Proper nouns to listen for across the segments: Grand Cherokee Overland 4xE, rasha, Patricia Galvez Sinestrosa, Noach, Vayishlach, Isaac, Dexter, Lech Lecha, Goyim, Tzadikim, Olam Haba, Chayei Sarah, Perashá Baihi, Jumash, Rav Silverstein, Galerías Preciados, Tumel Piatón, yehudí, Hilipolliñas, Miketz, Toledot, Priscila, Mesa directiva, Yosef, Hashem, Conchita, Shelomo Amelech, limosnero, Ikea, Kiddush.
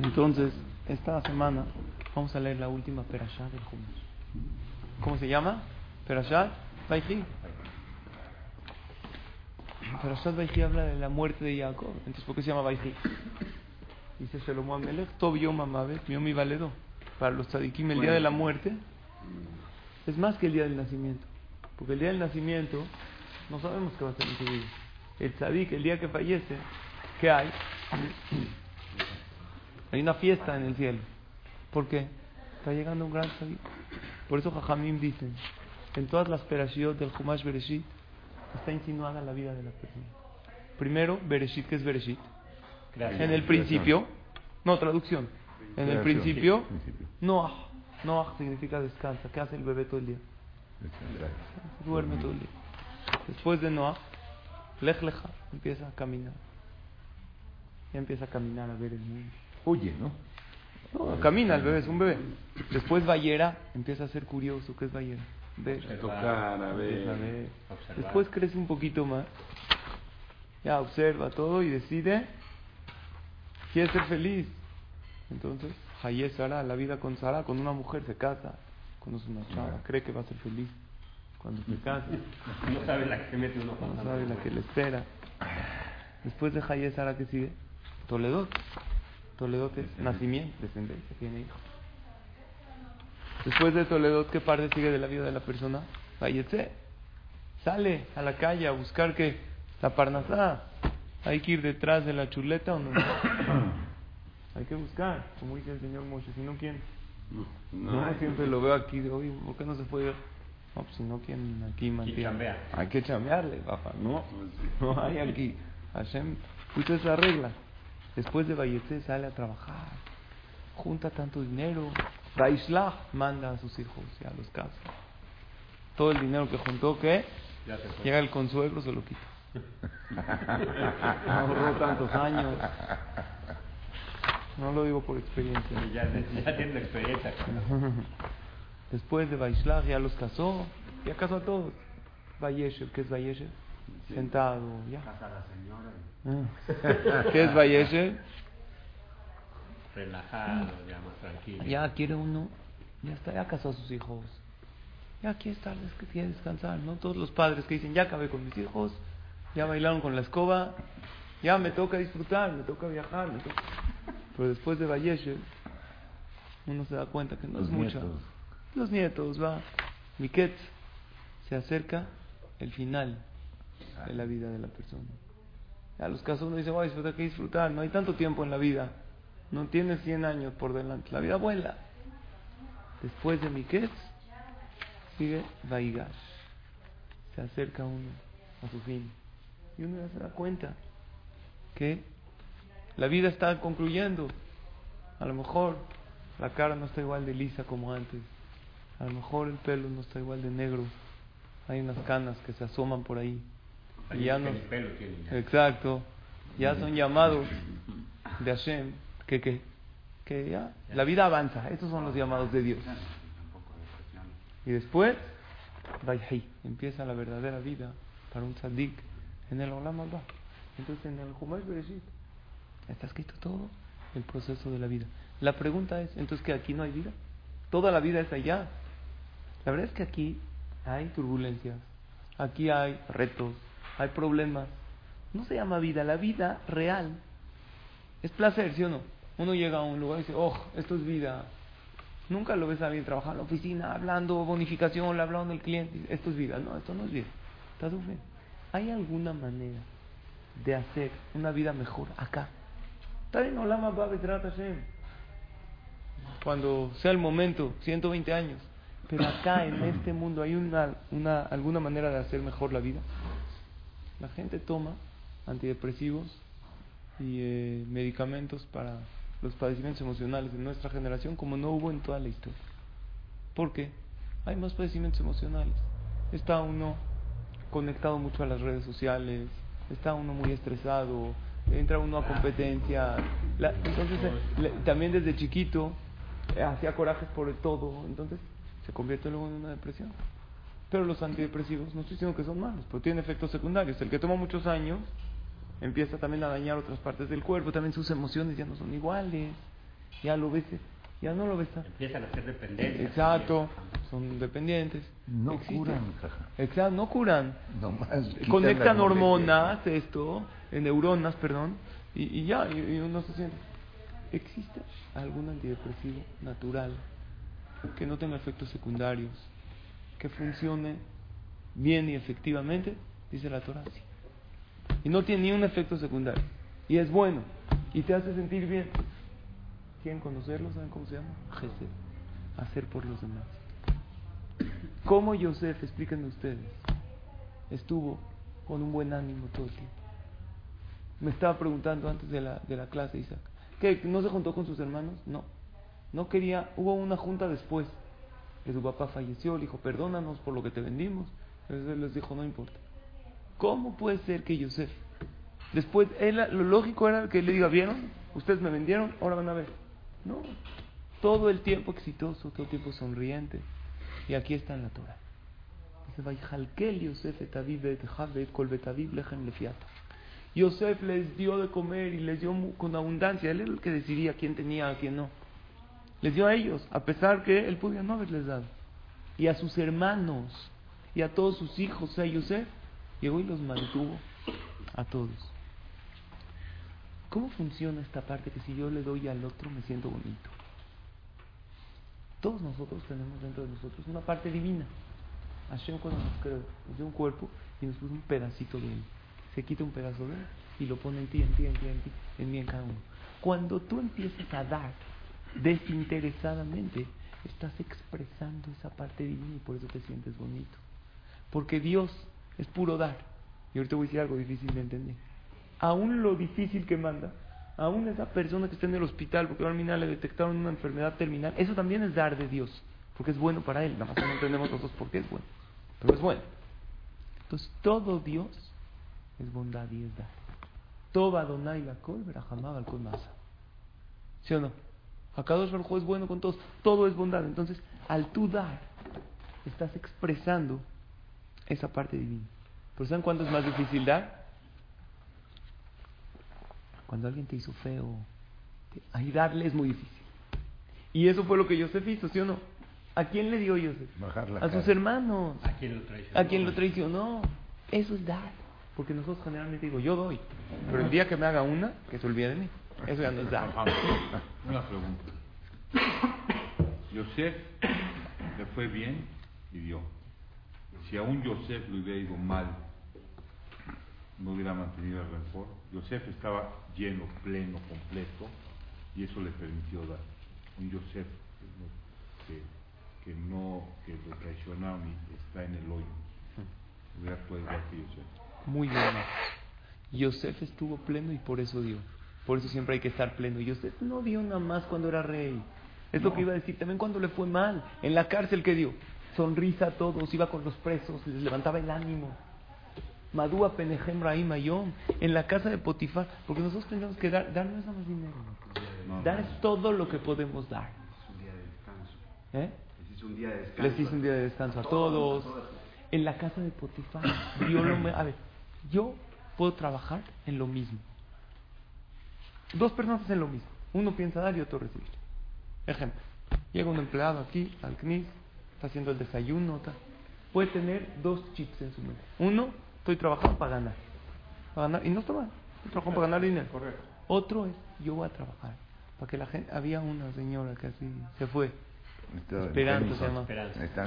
Entonces, esta semana vamos a leer la última Perashá del Jumash. ¿Cómo se llama? Perashá Baihi. Perashá Baihi habla de la muerte de Jacob. Entonces, ¿por qué se llama Vayechi? Dice Shelomo Amelech, Tov Yom Amavet, Yom Ivaledo. Para los Tzadikim, el día de la muerte es más que el día del nacimiento. Porque el día del nacimiento no sabemos qué va a ser en su vida. El Tzadik, el día que fallece, ¿qué hay? Hay una fiesta en el cielo. ¿Por qué? Está llegando un gran Tzadik. Por eso Jajamim dicen, en todas las Perashiot del Jumash Bereshit está insinuada la vida de las personas. Primero, Bereshit, que es Bereshit. Creación. En el principio, no, traducción. En el principio, Noach. Noach significa descansa. ¿Qué hace el bebé todo el día? Duerme todo el día. Después de Noach, Lech Lecha empieza a caminar. Ya empieza a caminar, a ver el mundo. Oye, ¿no? No, camina el bebé, es un bebé. Después Vayera, empieza a ser curioso. ¿Qué es Vayera? Ver, tocar, a ver. Después crece un poquito más. Ya observa todo y decide. Quiere ser feliz. Entonces, Chayei Sarah, la vida con Sarah, con una mujer se casa, conoce una chava, cree que va a ser feliz cuando se casa. No sabe la que se mete uno. No sabe la que le espera. Después de Chayei Sarah, ¿qué sigue? Toledot. Toledot es nacimiento, descendencia, tiene hijos. Después de Toledot, ¿qué parte sigue de la vida de la persona? Vayeshe. Sale a la calle a buscar que la parnasá. Hay que ir detrás de la chuleta o no. Hay que buscar, como dice el señor Moshe, si no quién. No, siempre lo veo aquí, de hoy, ¿por qué no se puede ver? No, pues si no quién aquí mantiene. Hay que chambearle, papá. No hay aquí. Hashem puso esa regla. Después de Bayeshe sale a trabajar. Junta tanto dinero. Vayishlach manda a sus hijos y a los casos. Todo el dinero que juntó, ¿qué? Llega el consuegro, se lo quita. No ahorró tantos años. No lo digo por experiencia. Ya tiene experiencia. Después de Vayishlach ya los casó. Ya casó a todos. Bayeshe, ¿qué es Bayeshe? Sí. Sentado, ya. Casa la señora. ¿Qué es Bayeshe? Relajado, ya más tranquilo. Ya quiere uno, ya está, ya casó a sus hijos. Ya quiere estar, quiere descansar, ¿no? Todos los padres que dicen, ya acabé con mis hijos, ya bailaron con la escoba, ya me toca disfrutar, me toca viajar, me toca... Pero después de Bayeshe, uno se da cuenta que no es mucho. Los nietos, va. Miketz, se acerca el final de la vida de la persona. A los casos uno dice, voy a disfrutar, hay que disfrutar, no hay tanto tiempo en la vida. No tienes 100 años por delante. La vida vuela. Después de Miketz sigue Vaigash. Se acerca uno a su fin. Y uno ya se da cuenta que la vida está concluyendo. A lo mejor la cara no está igual de lisa como antes. A lo mejor el pelo no está igual de negro. Hay unas canas que se asoman por ahí. Y ya no... Exacto. Ya son llamados de Hashem. Que ya la vida avanza. Estos son los llamados de Dios. Y después empieza la verdadera vida para un tzadik en el Olam Haba. Entonces en el Jumash Bereshit está escrito todo el proceso de la vida. La pregunta es, entonces, ¿que aquí no hay vida? Toda la vida es allá. La verdad es que aquí hay turbulencias, aquí hay retos, hay problemas. No se llama vida. La vida real es placer, ¿sí o no? Uno llega a un lugar y dice, oh, esto es vida. Nunca lo ves a alguien trabajar en la oficina, hablando, bonificación, le hablaron del cliente. Esto es vida. No, esto no es vida. Está sufriendo. ¿Hay alguna manera de hacer una vida mejor acá? Está bien, Olam Haba Bezrat Hashem. Cuando sea el momento, 120 años. Pero acá, en este mundo, ¿hay alguna manera de hacer mejor la vida? La gente toma antidepresivos y medicamentos para los padecimientos emocionales en nuestra generación como no hubo en toda la historia. ¿Por qué? Hay más padecimientos emocionales. Está uno conectado mucho a las redes sociales, está uno muy estresado, entra uno a competencia. También desde chiquito hacía corajes por todo, entonces se convierte luego en una depresión. Pero los antidepresivos, no estoy diciendo que son malos, pero tienen efectos secundarios. El que toma muchos años empieza también a dañar otras partes del cuerpo, también sus emociones ya no son iguales, ya lo ves, ya no lo ves. Empiezan a ser dependientes. Exacto, son dependientes. No existen. Curan. Exacto, no curan. Nomás conectan hormonas, neuronas, y uno se siente. ¿Existe algún antidepresivo natural que no tenga efectos secundarios, que funcione bien y efectivamente? Dice la Torah, sí. Y no tiene ni un efecto secundario, y es bueno, y te hace sentir bien. ¿Quieren conocerlo? ¿Saben cómo se llama? Gesed, hacer por los demás. ¿Cómo Yosef, explíquenme ustedes, estuvo con un buen ánimo todo el tiempo? Me estaba preguntando antes de la clase, Isaac, ¿qué? ¿No se juntó con sus hermanos? No, no quería. Hubo una junta después que su papá falleció, le dijo, perdónanos por lo que te vendimos. Entonces les dijo, no importa. ¿Cómo puede ser que Yosef, después, lo lógico era que le diga, ¿vieron? Ustedes me vendieron, ahora van a ver. No, todo el tiempo exitoso, todo el tiempo sonriente. Y aquí está en la Torah. Dice, Vayishlach Yosef et aviv et achav et kol bet aviv lechem lefiata. Yosef les dio de comer y les dio con abundancia. Él era el que decidía quién tenía, quién no. Les dio a ellos, a pesar que él podía no haberles dado. Y a sus hermanos, y a todos sus hijos, o sea, Yosef llegó y los mantuvo a todos. ¿Cómo funciona esta parte que si yo le doy al otro me siento bonito? Todos nosotros tenemos dentro de nosotros una parte divina. Hashem, cuando nos creó, nos dio un cuerpo y nos puso un pedacito de él. Se quita un pedazo de él y lo pone en ti, en ti, en ti, en ti, en mí, en cada uno. Cuando tú empiezas a dar desinteresadamente, estás expresando esa parte divina y por eso te sientes bonito. Porque Dios es puro dar. Y ahorita voy a decir algo difícil de entender. Aún lo difícil que manda, aún esa persona que está en el hospital porque al final le detectaron una enfermedad terminal, eso también es dar de Dios, porque es bueno para él. Nada más no entendemos nosotros por qué es bueno, pero es bueno. Entonces todo Dios es bondad y es dar. Toba Adonai lakol verajamá alkol masa. ¿Sí o no? Akadosh Baruj Hu es bueno con todos, todo es bondad. Entonces al tú dar estás expresando esa parte divina. ¿Pero saben cuándo es más difícil dar? Cuando alguien te hizo feo, ahí darle es muy difícil. Y eso fue lo que Yosef hizo, ¿sí o no? ¿A quién le dio Yosef? A sus hermanos. ¿A quién lo traicionó? Eso es dar. Porque nosotros generalmente digo, yo doy, pero el día que me haga una, que se olvide de mí. Eso ya no es dar. Una pregunta. Yosef le fue bien y dio. Si aún Yosef lo hubiera ido mal, no hubiera mantenido el rencor. Yosef estaba lleno, pleno, completo, y eso le permitió dar. Un Yosef que lo traicionaron y está en el hoyo, hubiera actuado igual que Yosef. Muy bien. Yosef estuvo pleno y por eso dio. Por eso siempre hay que estar pleno. Yosef no dio nada más cuando era rey. Es lo que iba a decir. También cuando le fue mal, en la cárcel, ¿qué dio? Sonrisa a todos, iba con los presos, les levantaba el ánimo. Madúa Penejem Raim Ayom, en la casa de Potifar, porque nosotros tenemos que dar no es nada más dinero. Dar es todo lo que podemos dar. ¿Eh? Les hizo un día de descanso a todos. En la casa de Potifar, yo puedo trabajar en lo mismo. Dos personas hacen lo mismo. Uno piensa dar y otro recibir. Ejemplo, llega un empleado aquí, al knis, está haciendo el desayuno, puede tener dos chips en su mente. Uno, estoy trabajando para ganar, y no está mal, estoy trabajando para ganar dinero. Correcto. Otro es, yo voy a trabajar para que la gente. Había una señora que así se fue, Esperanza se llama.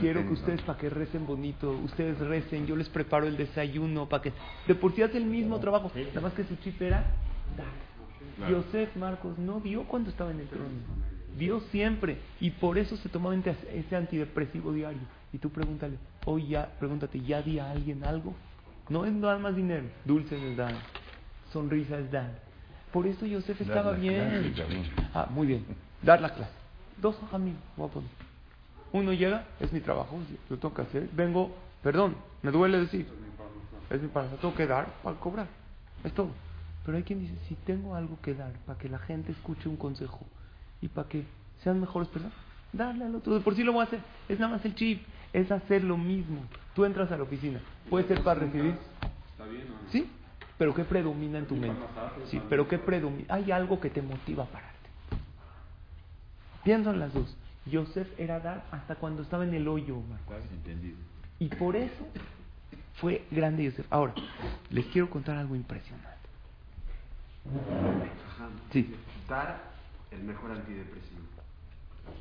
Quiero que ustedes, para que recen bonito, ustedes recen, yo les preparo el desayuno, para que de por sí hace el mismo trabajo, nada más que su chip era dar. Yosef Marcos no dio cuando estaba en el trono, Dios siempre, y por eso se tomaba ese antidepresivo diario. Y tú pregúntale, pregúntate, ¿ya di a alguien algo? No es dar más dinero, dulces es dar, sonrisas es dar, Por eso Yosef estaba bien. Ah, muy bien. Dar la clase. Dos Jajamim voy a poner. Uno llega, es mi trabajo, lo tengo que hacer. Vengo, perdón, me duele decir. Es mi parasá, tengo que dar para cobrar. Es todo. Pero hay quien dice, si tengo algo que dar para que la gente escuche un consejo y para que sean mejores personas, darle al otro. De por sí lo voy a hacer. Es nada más el chip. Es hacer lo mismo. Tú entras a la oficina. Puede ser para recibir. ¿Está bien o no? Sí. Pero ¿qué predomina en tu mente? Sí, pero ¿qué predomina? Hay algo que te motiva a pararte. Pienso en las dos. Yosef era dar hasta cuando estaba en el hoyo, Marcos. Y por eso fue grande Yosef. Ahora, les quiero contar algo impresionante. Sí. Dar el mejor antidepresivo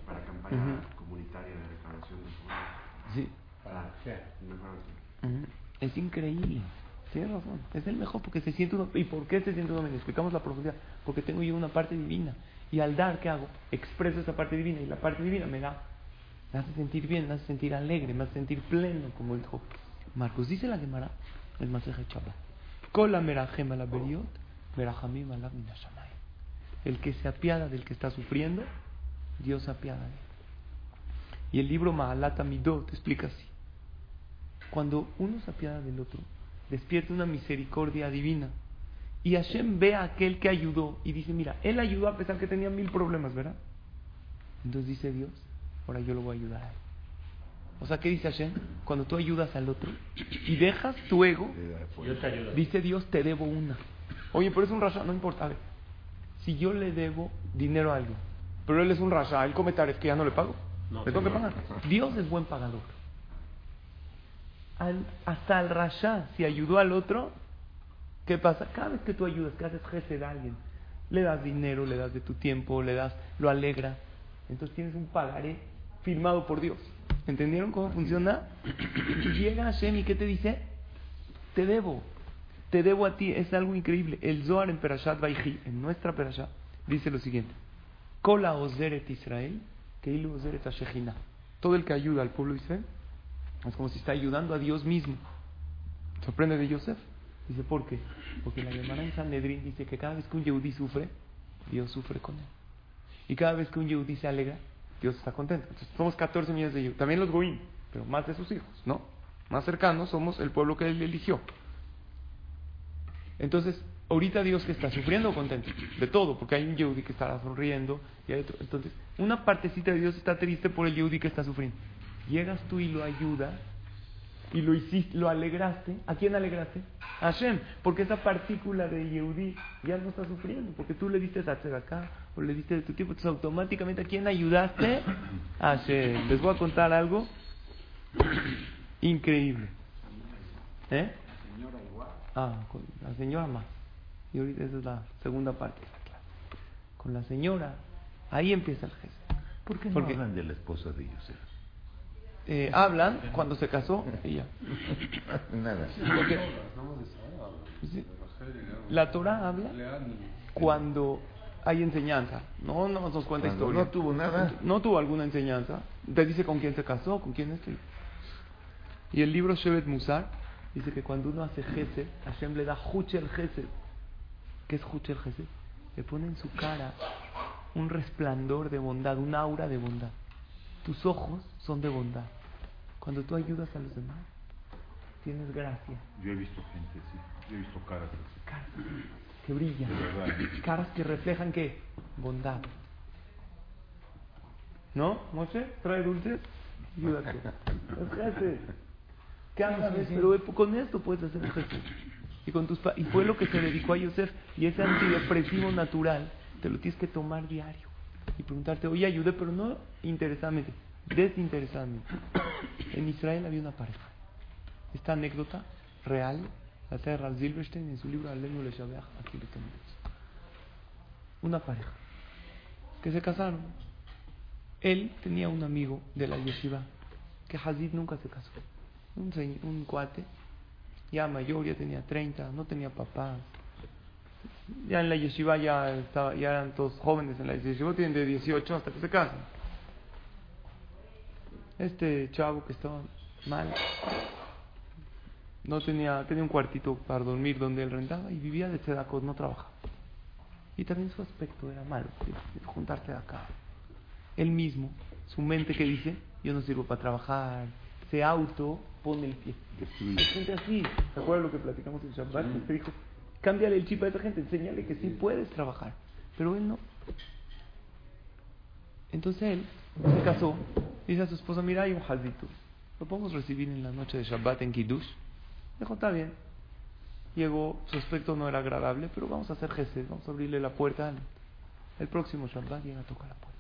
para campaña comunitaria de reclamación de fondos. Sí. Para el mejor antidepresivo. Es increíble. Tienes razón, es el mejor porque se siente uno. ¿Y por qué se siente uno? Me explicamos la profundidad. Porque tengo yo una parte divina. Y al dar, ¿qué hago? Expreso esa parte divina. Y la parte divina me da, me hace sentir bien, me hace sentir alegre, me hace sentir pleno. Como dijo Marcos, dice la Gemara, el Maseja de Chabal, Kola merachem ala beriot, merachamim ala min hashamayim. El que se apiada del que está sufriendo, Dios se apiada de él. Y el libro Mahalat Amidot explica así: cuando uno se apiada del otro, despierta una misericordia divina. Y Hashem ve a aquel que ayudó y dice, mira, él ayudó a pesar que tenía 1000 problemas, ¿verdad? Entonces dice Dios, ahora yo lo voy a ayudar a él. O sea, ¿qué dice Hashem? Cuando tú ayudas al otro y dejas tu ego, dice Dios, te debo una. Oye, pero es un rasha, no importa. A ver, si yo le debo dinero a alguien, pero él es un rasha, él comete, es que ya no le pago, no, le tengo que pagar. Dios es buen pagador. Hasta el rasha, si ayudó al otro, ¿qué pasa? Cada vez que tú ayudas, que haces gesed a alguien, le das dinero, le das de tu tiempo, le das, lo alegra, entonces tienes un pagaré firmado por Dios. ¿Entendieron cómo funciona? Y llega Hashem y ¿qué te dice? Te debo a ti. Es algo increíble. El Zohar en Perashá Baihi, en nuestra Perashá, dice lo siguiente: Kola ozeret Israel, keilu ozeret hashechina. Todo el que ayuda al pueblo de Israel es como si está ayudando a Dios mismo. Sorprende de Yosef. Dice, ¿por qué? Porque la Gemara en Sanedrín dice que cada vez que un yehudí sufre, Dios sufre con él. Y cada vez que un yehudí se alegra, Dios está contento. Entonces somos 14 millones de yehudí. También los goyim, pero más de sus hijos, ¿no? Más cercanos somos el pueblo que él eligió. Entonces, ahorita Dios que está sufriendo o contento de todo, porque hay un yehudí que estará sonriendo y hay otro. Entonces, una partecita de Dios está triste por el yehudí que está sufriendo. Llegas tú y lo ayudas y lo hiciste, lo alegraste. ¿A quién alegraste? A Hashem, porque esa partícula de yehudí ya no está sufriendo, porque tú le diste a acá o le diste de tu tiempo. Entonces automáticamente, ¿a quién ayudaste? A Hashem. Les voy a contar algo increíble. ¿Eh? La señora igual. Ah, con la señora más. Y ahorita esa es la segunda parte de la clase. Con la señora, ahí empieza el gesto. ¿Por qué no hablan de la esposa de Yosef? Hablan cuando se casó y ya. Nada. Porque la Torah habla cuando hay enseñanza. No, no nos cuenta historia. No tuvo nada. No tuvo alguna enseñanza. Te dice con quién se casó, con quién estuvo. Y el libro Shevet Musar dice que cuando uno hace gesed, Hashem le da huchel geser. ¿Qué es huchel geser? Le pone en su cara un resplandor de bondad, un aura de bondad. Tus ojos son de bondad. Cuando tú ayudas a los demás, tienes gracia. Yo he visto gente, sí. Yo he visto caras. Caras que brillan. Caras que reflejan, ¿qué? Bondad. ¿No, Moshe? ¿Trae dulces? Ayúdate. ¿Qué haces? Pero con esto puedes hacer un gesto. Y fue lo que se dedicó a Yosef. Y ese antidepresivo natural te lo tienes que tomar diario. Y preguntarte, oye, ayudé, pero no interesadamente, desinteresadamente. En Israel había una pareja. Esta anécdota real la hace Rav Silverstein en su libro Alenu Le Shabeach. Aquí lo tenemos. Una pareja que se casaron. Él tenía un amigo de la yeshiva que Hazid nunca se casó. Un cuate ya mayor, ya tenía 30, no tenía papás. Ya en la yeshiva ya eran todos jóvenes. En la yeshiva tienen de 18 hasta que se casan. Este chavo que estaba mal no tenía un cuartito para dormir donde él rentaba y vivía de tzedakot, no trabajaba. Y también su aspecto era malo, juntarse acá. Él mismo, su mente que dice, yo no sirvo para trabajar, se auto pone el pie. Destruye. Gente así, ¿se acuerdan lo que platicamos en Shabbat? Sí. Te dijo, cámbiale el chip a esa gente, enséñale que sí puedes trabajar. Pero él no. Entonces él se casó, dice a su esposa, mira, hay un jazito, ¿lo podemos recibir en la noche de Shabbat en Kiddush? Dijo, está bien. Llegó, su aspecto no era agradable, pero vamos a hacer gesed, vamos a abrirle la puerta. El próximo Shabbat llega a tocar la puerta,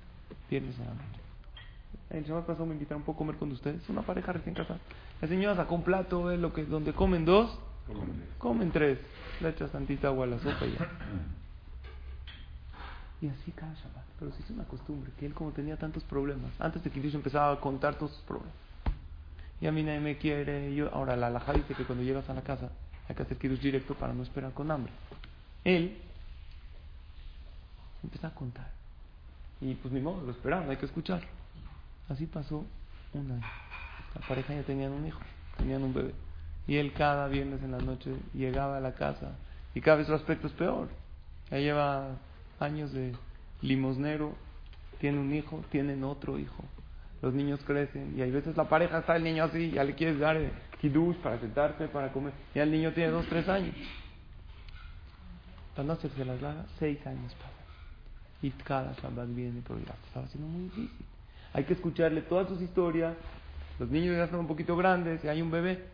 viernes en la noche. El Shabbat pasado me invitaron a comer con ustedes, una pareja recién casada. La señora sacó un plato, lo que, donde comen dos, comen tres. Le echas tantita agua a la sopa y ya. Y así cada Shabbat. Pero se hizo una costumbre, que él como tenía tantos problemas, antes de Kiddush empezaba a contar todos sus problemas. Y a mí nadie me quiere, yo, ahora la halajá dice que cuando llegas a la casa hay que hacer Kiddush directo para no esperar con hambre. Él empezó a contar. Y pues ni modo, lo esperamos, hay que escuchar. Así pasó un año. La pareja ya tenían un hijo, tenían un bebé. Y él cada viernes en la noche llegaba a la casa. Y cada vez su aspecto es peor. Ya lleva años de limosnero, tiene un hijo, tienen otro hijo. Los niños crecen y hay veces la pareja está el niño así, ya le quieres dar kiddush para sentarse, para comer. Ya el niño tiene 2, 3 años. Para no hacerse las largas, 6 años pasan. Y cada Shabbat viene, pero ya estaba siendo muy difícil. Hay que escucharle todas sus historias. Los niños ya están un poquito grandes, y hay un bebé.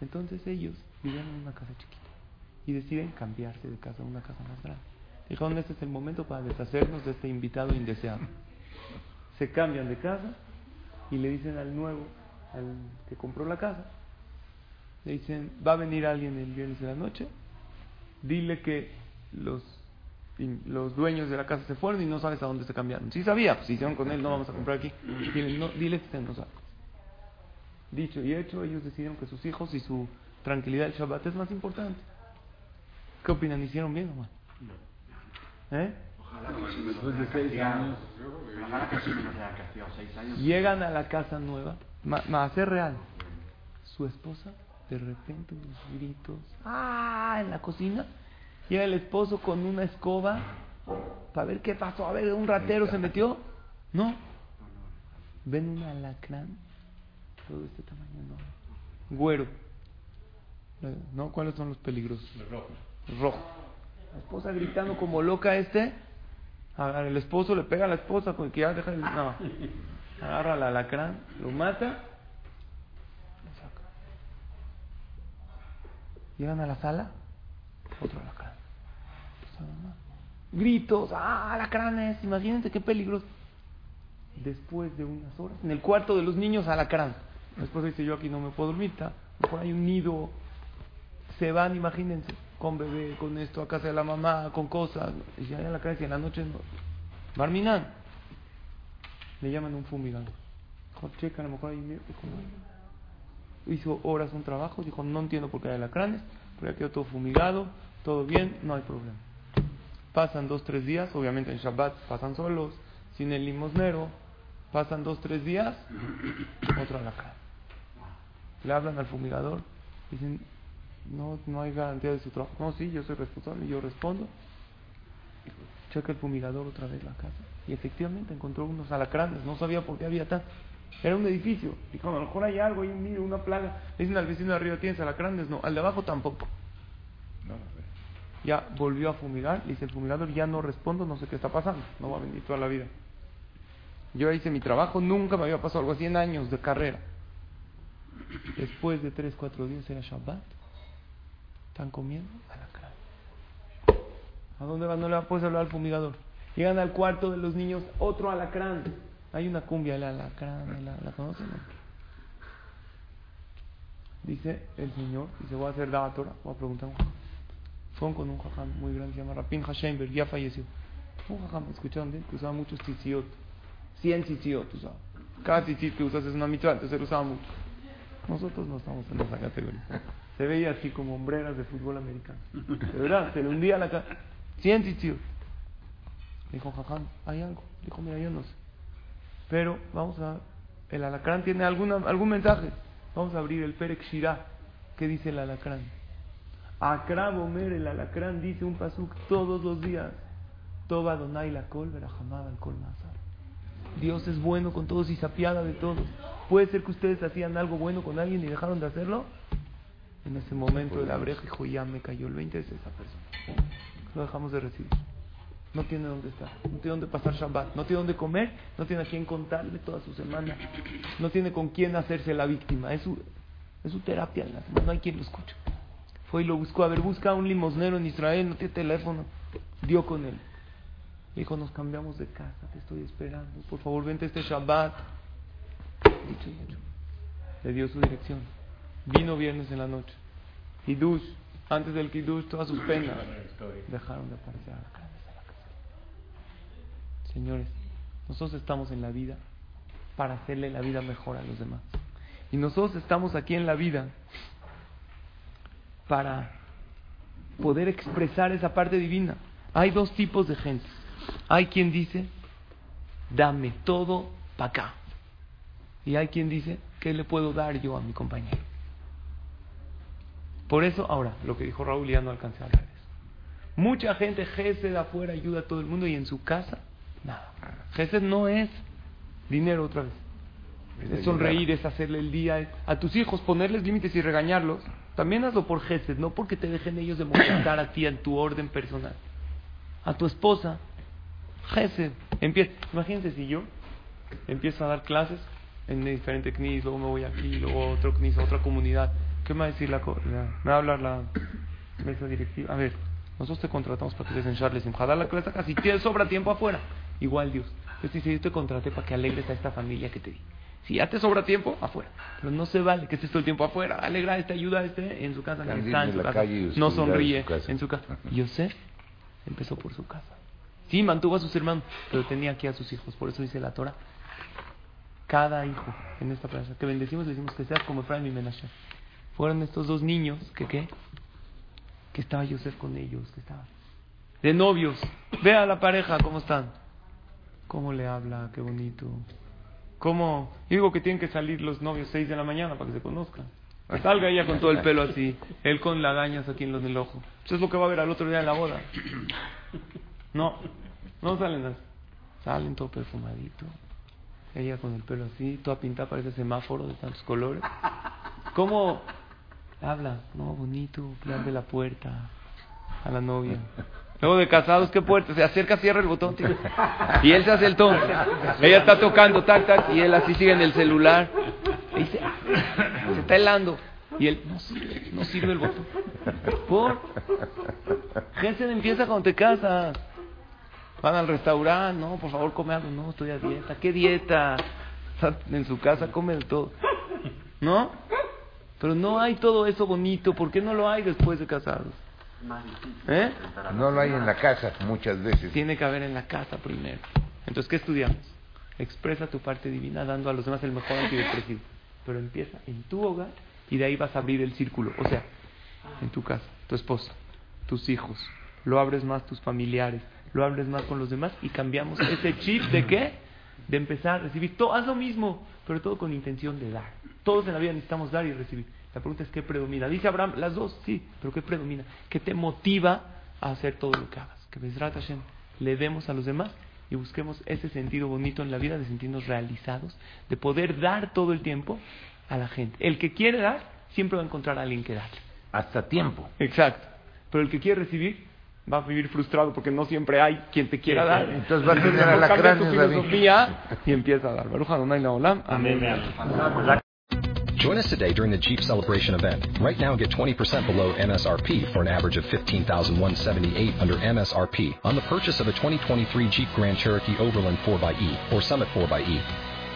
Entonces ellos vivían en una casa chiquita y deciden cambiarse de casa a una casa más grande. Dijeron, este es el momento para deshacernos de este invitado indeseado. Se cambian de casa y le dicen al nuevo, al que compró la casa, le dicen, va a venir alguien el viernes de la noche, dile que los dueños de la casa se fueron y no sabes a dónde se cambiaron. Sí sabía, pues si hicieron con él, no vamos a comprar aquí. Dile, no, dile que no sabe. Dicho y hecho, ellos decidieron que sus hijos y su tranquilidad del Shabbat es más importante. ¿Qué opinan? ¿Hicieron bien o mal? ¿Eh? Ojalá que después de 6 años, ojalá que nos hayan castigado 6 años. Llegan a la casa nueva, va a ser real. Su esposa, de repente unos gritos, ¡ah! En la cocina. Llega el esposo con una escoba para ver qué pasó. A ver, un ratero se metió. No. Ven un alacrán, todo de este tamaño, no. Güero. ¿No? ¿Cuáles son los peligrosos? El rojo. El rojo. La esposa gritando como loca el esposo le pega a la esposa con que ya deja no. Agarra al alacrán, lo mata, lo saca. Llegan a la sala, otro alacrán. Gritos, alacranes, imagínense qué peligroso. Después de unas horas, en el cuarto de los niños alacrán. La esposa dice, yo aquí no me puedo dormir, mejor hay un nido. Se van, imagínense, con bebé, con esto, a casa de la mamá, con cosas. Y si hay en la calle, en la noche, no. Barminan. Le llaman un fumigante. Dijo, checa, a lo mejor hay miedo. Hizo horas un trabajo. Dijo, no entiendo por qué hay alacranes. Pero ya quedó todo fumigado, todo bien, no hay problema. Pasan 2, 3 días. Obviamente en Shabbat pasan solos, sin el limosnero. Pasan 2, 3 días. Otro alacrán. Le hablan al fumigador. Dicen, no hay garantía de su trabajo. No, sí, yo soy responsable, yo respondo. Checa el fumigador otra vez la casa y efectivamente encontró unos alacranes. No sabía por qué había tanto. Era un edificio. Dijo, a lo mejor hay algo, hay un nido, una plaga. Le dicen al vecino de arriba, ¿tienes alacranes? No, al de abajo tampoco. No, ya volvió a fumigar. Le dice el fumigador, ya no respondo, no sé qué está pasando, no va a venir toda la vida. Yo hice mi trabajo, nunca me había pasado algo así en años de carrera. Después de 3, 4 días era Shabbat. Están comiendo alacrán. ¿A dónde van? No le puedes hablar al fumigador. Llegan al cuarto de los niños, otro alacrán. Hay una cumbia, el alacrán, ¿la conocen? Dice el señor, dice, voy a hacer la Torah, voy a preguntar a un jajam. Fueron con un jajam muy grande, se llama Rapin Hashemberg, ya falleció. Un jajam, ¿escucharon de él? Que usaba muchos tzitzit. 100 tzitzit usaba. Cada tzitzit que usas es una mitzvah, entonces lo usaba mucho. Nosotros no estamos en esa categoría. Se veía así como hombreras de fútbol americano. De verdad, se le hundía la cara. 100 tzitzit. Le dijo, jajam, ¿hay algo? Le dijo, mira, yo no sé. Pero vamos a... El alacrán tiene algún mensaje. Vamos a abrir el Perek Shirá. ¿Qué dice el alacrán? Akrav Omer, el alacrán dice un pasuk todos los días. Toba Adonai la kol verajamad al kol nazar. Dios es bueno con todos y se apiada de todos. Puede ser que ustedes hacían algo bueno con alguien y dejaron de hacerlo. En ese momento el Abrej dijo, ya me cayó el 20 de esa persona. Lo dejamos de recibir. No tiene dónde estar, no tiene dónde pasar Shabbat, no tiene dónde comer, no tiene a quién contarle toda su semana, no tiene con quién hacerse la víctima. Es su terapia en la semana, no hay quien lo escuche. Fue y lo buscó, a ver, busca un limosnero en Israel, no tiene teléfono. Dio con él. Dijo, nos cambiamos de casa, te estoy esperando, por favor vente este Shabbat. Dicho y hecho. Le dio su dirección. Vino viernes en la noche. Kiddush, antes del Kiddush, todas sus penas dejaron de aparecer a la cara. Señores, nosotros estamos en la vida para hacerle la vida mejor a los demás. Y nosotros estamos aquí en la vida para poder expresar esa parte divina. Hay dos tipos de gente. Hay quien dice, dame todo para acá. Y hay quien dice, ¿qué le puedo dar yo a mi compañero? Por eso, ahora, lo que dijo Raúl ya no alcancé a hablar. Mucha gente, Gesed afuera, ayuda a todo el mundo y en su casa, nada. Gesed no es dinero otra vez. Es sonreír, es hacerle el día. A tus hijos, ponerles límites y regañarlos. También hazlo por Gesed, no porque te dejen ellos de molestar a ti en tu orden personal. A tu esposa, Gesed. Imagínense si yo empiezo a dar clases en diferente knis, luego me voy aquí, luego a otro knis, a otra comunidad. ¿Qué me va a decir me va a hablar la mesa directiva? A ver, nosotros te contratamos para que des en charles en Jadal la clase acá. Si te sobra tiempo afuera, igual Dios. Dios dice, yo te contraté para que alegres a esta familia que te di. Si ya te sobra tiempo, afuera. Pero no se vale que estés todo el tiempo afuera. Alegra a este, ayuda a este en su casa. No está en su casa. No sonríe en su casa. Yosef empezó por su casa. Sí, mantuvo a sus hermanos, pero tenía aquí a sus hijos. Por eso dice la Torah, cada hijo en esta plaza que bendecimos, le decimos que seas como Efraim y Menashe. Fueron estos dos niños que estaba Yosef con ellos, que estaba de novios. Ve a la pareja, ¿cómo están? ¿Cómo le habla? Qué bonito. ¿Cómo? Yo digo que tienen que salir los novios 6 de la mañana para que se conozcan. Salga ella con todo el pelo así, él con lagañas aquí en el ojo. Eso es lo que va a ver al otro día de la boda. No salen así. Salen todo perfumadito. Ella con el pelo así, toda pintada, parece semáforo de tantos colores. ¿Cómo? Habla, no, bonito, plan de la puerta a la novia. Luego de casados, ¿qué puerta? Se acerca, cierra el botón, tío. Y él se hace el tono. Ella está tocando, tac, tac, y él así sigue en el celular. Y se está helando. Y él, no sirve el botón. ¿Por? Gente empieza cuando te casas. Van al restaurante, no, por favor, come algo. No, estoy a dieta. ¿Qué dieta? En su casa come de todo. ¿No? Pero no hay todo eso bonito. ¿Por qué no lo hay después de casados? ¿Eh? No lo hay en la casa muchas veces. Tiene que haber en la casa primero. Entonces, ¿qué estudiamos? Expresa tu parte divina dando a los demás el mejor antidepresivo. Pero empieza en tu hogar y de ahí vas a abrir el círculo. O sea, en tu casa, tu esposa, tus hijos. Lo abres más tus familiares. Lo abres más con los demás y cambiamos ese chip de ¿qué? De empezar a recibir todo. Haz lo mismo, pero todo con intención de dar. Todos en la vida necesitamos dar y recibir. La pregunta es ¿qué predomina? Dice Abraham, las dos, sí, pero ¿qué predomina? ¿Qué te motiva a hacer todo lo que hagas? Que Bezrat Hashem le demos a los demás y busquemos ese sentido bonito en la vida de sentirnos realizados, de poder dar todo el tiempo a la gente. El que quiere dar, siempre va a encontrar a alguien que darle. Hasta tiempo. Exacto. Pero el que quiere recibir, va a vivir frustrado porque no siempre hay quien te quiera dar. Entonces va a tener a la cránea filosofía y empieza a dar. Baruch Adonai Leolam. Amén. Join us today during the Jeep Celebration event. Right now, get 20% below MSRP for an average of $15,178 under MSRP on the purchase of a 2023 Jeep Grand Cherokee Overland 4xE or Summit 4xE.